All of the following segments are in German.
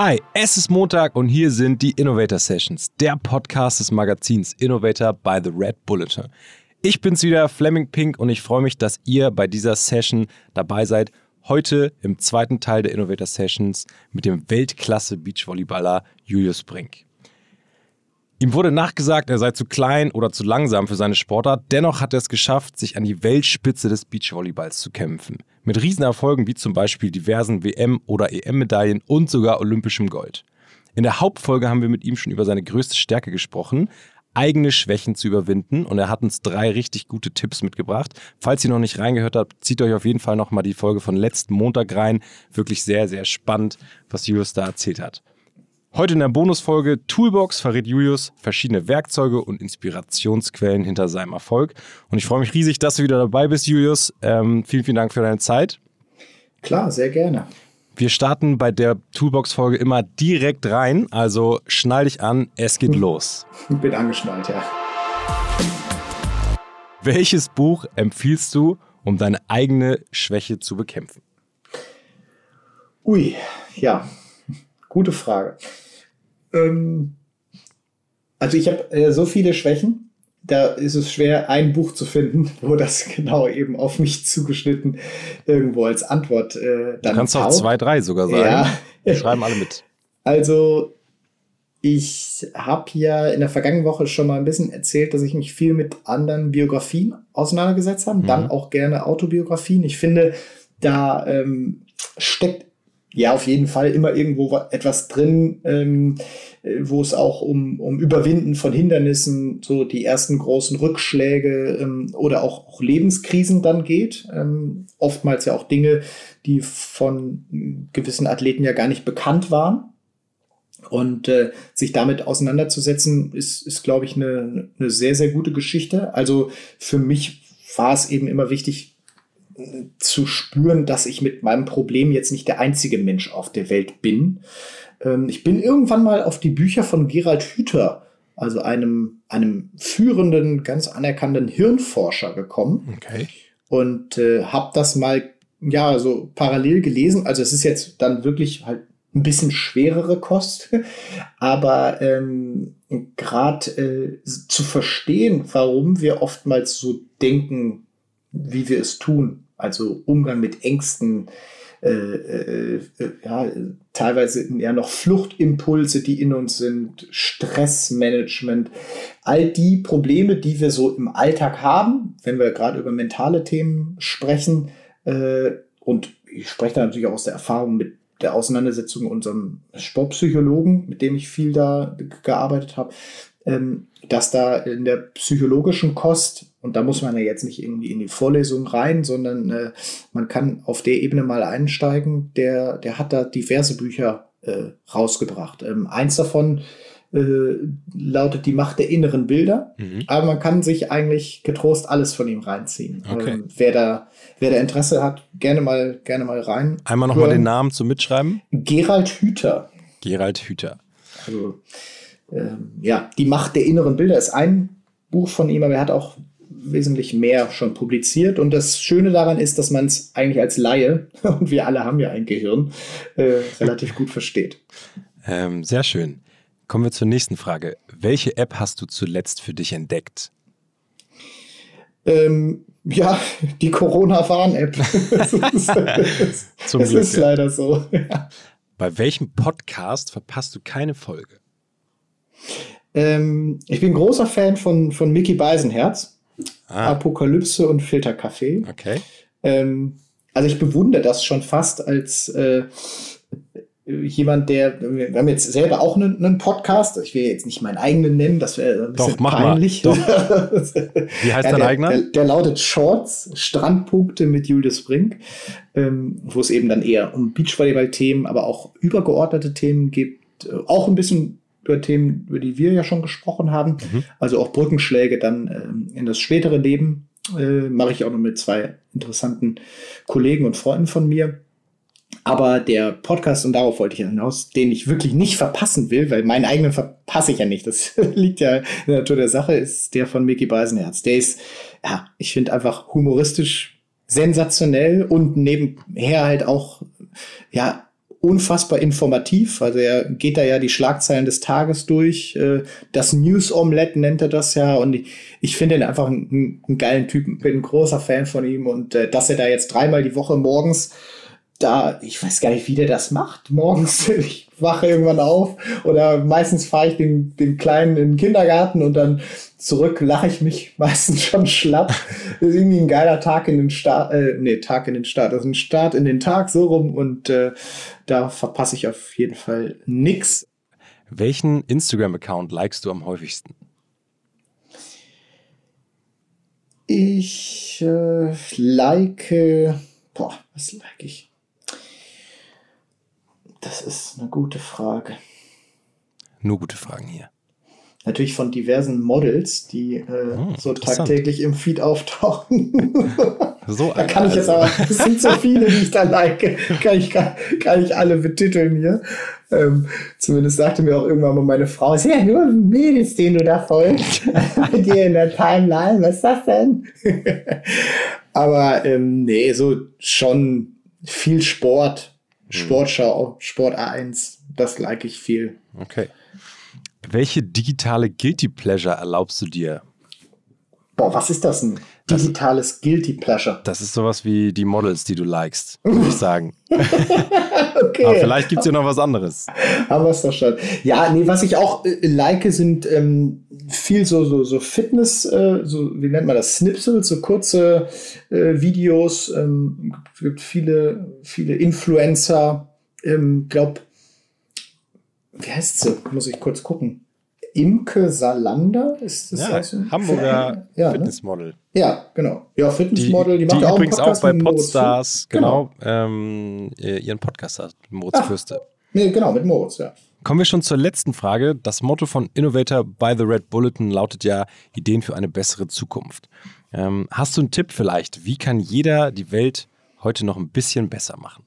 Hi, es ist Montag und hier sind die Innovator Sessions, der Podcast des Magazins Innovator by the Red Bulletin. Ich bin's wieder, Fleming Pink, und ich freue mich, dass ihr bei dieser Session dabei seid. Heute im zweiten Teil der Innovator Sessions mit dem Weltklasse-Beachvolleyballer Julius Brink. Ihm wurde nachgesagt, er sei zu klein oder zu langsam für seine Sportart. Dennoch hat er es geschafft, sich an die Weltspitze des Beachvolleyballs zu kämpfen. Mit Riesenerfolgen wie zum Beispiel diversen WM- oder EM-Medaillen und sogar olympischem Gold. In der Hauptfolge haben wir mit ihm schon über seine größte Stärke gesprochen, eigene Schwächen zu überwinden, und er hat uns 3 richtig gute Tipps mitgebracht. Falls ihr noch nicht reingehört habt, zieht euch auf jeden Fall nochmal die Folge von letzten Montag rein. Wirklich sehr, sehr spannend, was Julius da erzählt hat. Heute in der Bonusfolge Toolbox verrät Julius verschiedene Werkzeuge und Inspirationsquellen hinter seinem Erfolg. Und ich freue mich riesig, dass du wieder dabei bist, Julius. Vielen, vielen Dank für deine Zeit. Klar, sehr gerne. Wir starten bei der Toolbox-Folge immer direkt rein, also schnall dich an, es geht los. Ich bin angeschnallt, ja. Welches Buch empfiehlst du, um deine eigene Schwäche zu bekämpfen? Ui, ja. Gute Frage. Also ich habe so viele Schwächen, da ist es schwer, ein Buch zu finden, wo das genau eben auf mich zugeschnitten irgendwo als Antwort dann kannst du auch 2, 3 sogar sagen. Ja. Wir schreiben alle mit. Also ich habe ja in der vergangenen Woche schon mal ein bisschen erzählt, dass ich mich viel mit anderen Biografien auseinandergesetzt habe, dann auch gerne Autobiografien. Ich finde, da steckt ja auf jeden Fall immer irgendwo etwas drin, wo es auch um Überwinden von Hindernissen, so die ersten großen Rückschläge oder auch Lebenskrisen dann geht. Oftmals ja auch Dinge, die von gewissen Athleten ja gar nicht bekannt waren. Und sich damit auseinanderzusetzen, ist glaube ich, eine sehr, sehr gute Geschichte. Also für mich war es eben immer wichtig, zu spüren, dass ich mit meinem Problem jetzt nicht der einzige Mensch auf der Welt bin. Ich bin irgendwann mal auf die Bücher von Gerald Hüther, also einem führenden, ganz anerkannten Hirnforscher gekommen. Okay. Und habe das mal so parallel gelesen. Also es ist jetzt dann wirklich halt ein bisschen schwerere Kost, aber gerade zu verstehen, warum wir oftmals so denken, wie wir es tun, also Umgang mit Ängsten, teilweise eher noch Fluchtimpulse, die in uns sind, Stressmanagement, all die Probleme, die wir so im Alltag haben, wenn wir gerade über mentale Themen sprechen, und ich spreche da natürlich auch aus der Erfahrung mit der Auseinandersetzung mit unserem Sportpsychologen, mit dem ich viel da gearbeitet habe, dass da in der psychologischen Kost, und da muss man ja jetzt nicht irgendwie in die Vorlesung rein, sondern man kann auf der Ebene mal einsteigen, der hat da diverse Bücher rausgebracht. Eins davon lautet Die Macht der inneren Bilder, aber man kann sich eigentlich getrost alles von ihm reinziehen. Okay. Wer da Interesse hat, gerne mal rein. Einmal nochmal den Namen zum Mitschreiben. Gerald Hüther. Also Die Macht der inneren Bilder ist ein Buch von ihm, aber er hat auch wesentlich mehr schon publiziert. Und das Schöne daran ist, dass man es eigentlich als Laie, und wir alle haben ja ein Gehirn, relativ gut versteht. Sehr schön. Kommen wir zur nächsten Frage. Welche App hast du zuletzt für dich entdeckt? Die Corona-Warn-App. Zum Glück. Das ist leider so. Ja. Bei welchem Podcast verpasst du keine Folge? Ich bin großer Fan von Micky Beisenherz, Apokalypse und Filterkaffee. Okay. Also ich bewundere das schon fast als jemand, wir haben jetzt selber auch einen Podcast, ich will jetzt nicht meinen eigenen nennen, das wäre ein bisschen peinlich. Doch. Wie heißt dein eigener? Der lautet SHORTS, Strandpunkte mit Julius Brink, wo es eben dann eher um Beachvolleyball-Themen, aber auch übergeordnete Themen gibt, auch ein bisschen über Themen, über die wir ja schon gesprochen haben, also auch Brückenschläge dann in das spätere Leben, mache ich auch noch mit 2 interessanten Kollegen und Freunden von mir. Aber der Podcast, und darauf wollte ich hinaus, den ich wirklich nicht verpassen will, weil meinen eigenen verpasse ich ja nicht, das liegt ja in der Natur der Sache, ist der von Micky Beisenherz. Der ist, ja, ich finde einfach humoristisch sensationell und nebenher halt auch, ja, unfassbar informativ. Also er geht da ja die Schlagzeilen des Tages durch. Das News Omelette nennt er das ja. Und ich finde ihn einfach einen geilen Typen. Bin ein großer Fan von ihm. Und dass er da jetzt dreimal die Woche morgens da, ich weiß gar nicht, wie der das macht, morgens, ich wache irgendwann auf oder meistens fahre ich den Kleinen in den Kindergarten und dann zurück lache ich mich meistens schon schlapp. Das ist irgendwie ein geiler Tag in den Start, das ist ein Start in den Tag, so rum, und da verpasse ich auf jeden Fall nix. Welchen Instagram-Account likest du am häufigsten? Ich was like ich? Das ist eine gute Frage. Nur gute Fragen hier. Natürlich von diversen Models, die so tagtäglich im Feed auftauchen. So, da kann ich jetzt aber, es sind so viele, die ich da like, kann ich alle betiteln hier. Zumindest sagte mir auch irgendwann mal meine Frau, es ist ja nur Mädels, den du da folgst. Bei dir in der Timeline, was ist das denn? Aber so schon viel Sport. Sportschau, Sport1, das like ich viel. Okay. Welche digitale Guilty Pleasure erlaubst du dir? Boah, was ist das denn? Digitales Guilty Pleasure? Das ist sowas wie die Models, die du likest, würde ich sagen. Okay. Aber vielleicht gibt es ja noch was anderes. Haben wir es doch schon. Ja, was ich auch like, sind viel so Fitness, wie nennt man das, Snipsel, so kurze Videos. Es gibt viele Influencer. Glaub, wie heißt sie? Muss ich kurz gucken. Imke Salander, ist das? Ja, also Hamburger Fitnessmodel. Ne? Ja, genau. Ja, Fitnessmodel, die macht ja auch übrigens Podcast auch bei Podstars, genau. Ihren Podcast hat, Moritz Kürste. Nee, genau, mit Moritz, ja. Kommen wir schon zur letzten Frage. Das Motto von Innovator by the Red Bulletin lautet ja, Ideen für eine bessere Zukunft. Hast du einen Tipp vielleicht? Wie kann jeder die Welt heute noch ein bisschen besser machen?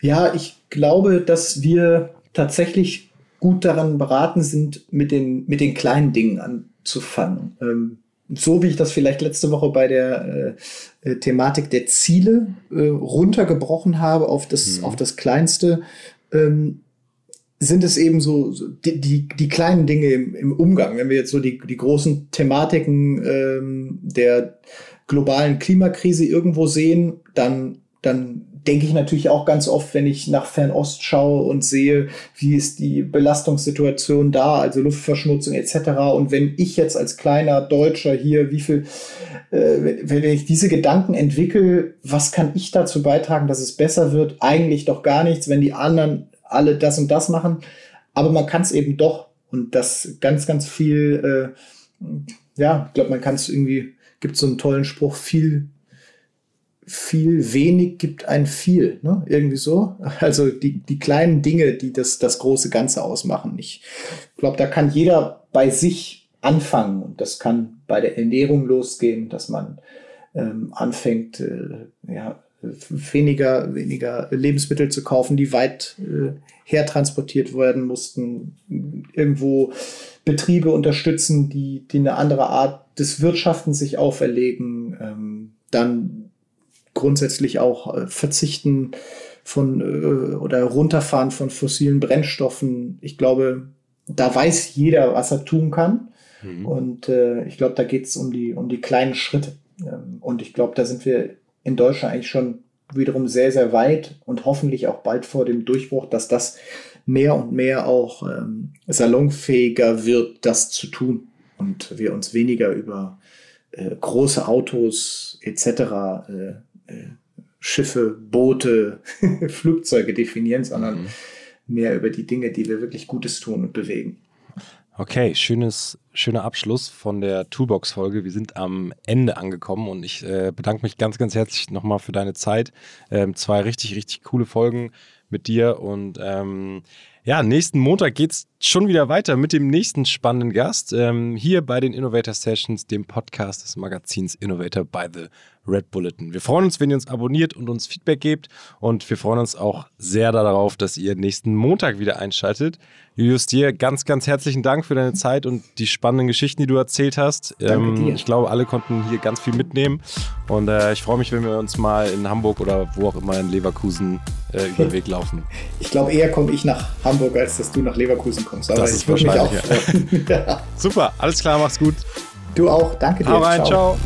Ja, ich glaube, dass wir tatsächlich gut daran beraten sind, mit den kleinen Dingen anzufangen. So wie ich das vielleicht letzte Woche bei der Thematik der Ziele runtergebrochen habe auf das Kleinste, sind es eben so die kleinen Dinge im Umgang. Wenn wir jetzt so die großen Thematiken der globalen Klimakrise irgendwo sehen, dann denke ich natürlich auch ganz oft, wenn ich nach Fernost schaue und sehe, wie ist die Belastungssituation da, also Luftverschmutzung etc. Und wenn ich jetzt als kleiner Deutscher hier, wenn ich diese Gedanken entwickle, was kann ich dazu beitragen, dass es besser wird? Eigentlich doch gar nichts, wenn die anderen alle das und das machen. Aber man kann es eben doch. Und das ganz, ganz viel, ich glaube, man kann es irgendwie, gibt so einen tollen Spruch, viel wenig gibt ein viel, ne? Irgendwie so. Also die kleinen Dinge, die das große Ganze ausmachen. Ich glaube, da kann jeder bei sich anfangen. Und das kann bei der Ernährung losgehen, dass man anfängt, weniger Lebensmittel zu kaufen, die weit hertransportiert werden mussten. Irgendwo Betriebe unterstützen, die eine andere Art des Wirtschaftens sich auferlegen. Dann grundsätzlich auch verzichten von oder runterfahren von fossilen Brennstoffen. Ich glaube, da weiß jeder, was er tun kann. Mhm. Und ich glaube, da geht es um die kleinen Schritte. Und ich glaube, da sind wir in Deutschland eigentlich schon wiederum sehr, sehr weit und hoffentlich auch bald vor dem Durchbruch, dass das mehr und mehr auch salonfähiger wird, das zu tun. Und wir uns weniger über große Autos etc., Schiffe, Boote, Flugzeuge definieren, sondern mehr über die Dinge, die wir wirklich Gutes tun und bewegen. Okay, schöner Abschluss von der Toolbox-Folge. Wir sind am Ende angekommen und ich bedanke mich ganz, ganz herzlich nochmal für deine Zeit. Zwei richtig, richtig coole Folgen mit dir und Ja, nächsten Montag geht's schon wieder weiter mit dem nächsten spannenden Gast hier bei den Innovator Sessions, dem Podcast des Magazins Innovator by the Red Bulletin. Wir freuen uns, wenn ihr uns abonniert und uns Feedback gebt, und wir freuen uns auch sehr darauf, dass ihr nächsten Montag wieder einschaltet. Julius, dir ganz, ganz herzlichen Dank für deine Zeit und die spannenden Geschichten, die du erzählt hast. Danke dir. Ich glaube, alle konnten hier ganz viel mitnehmen, und ich freue mich, wenn wir uns mal in Hamburg oder wo auch immer in Leverkusen über den Weg laufen. Ich glaube, eher komme ich nach Hamburg, als dass du nach Leverkusen kommst. Aber das ist wahrscheinlich, mich auch. Ja. Super, alles klar, mach's gut. Du auch, danke dir. Hau rein, ciao.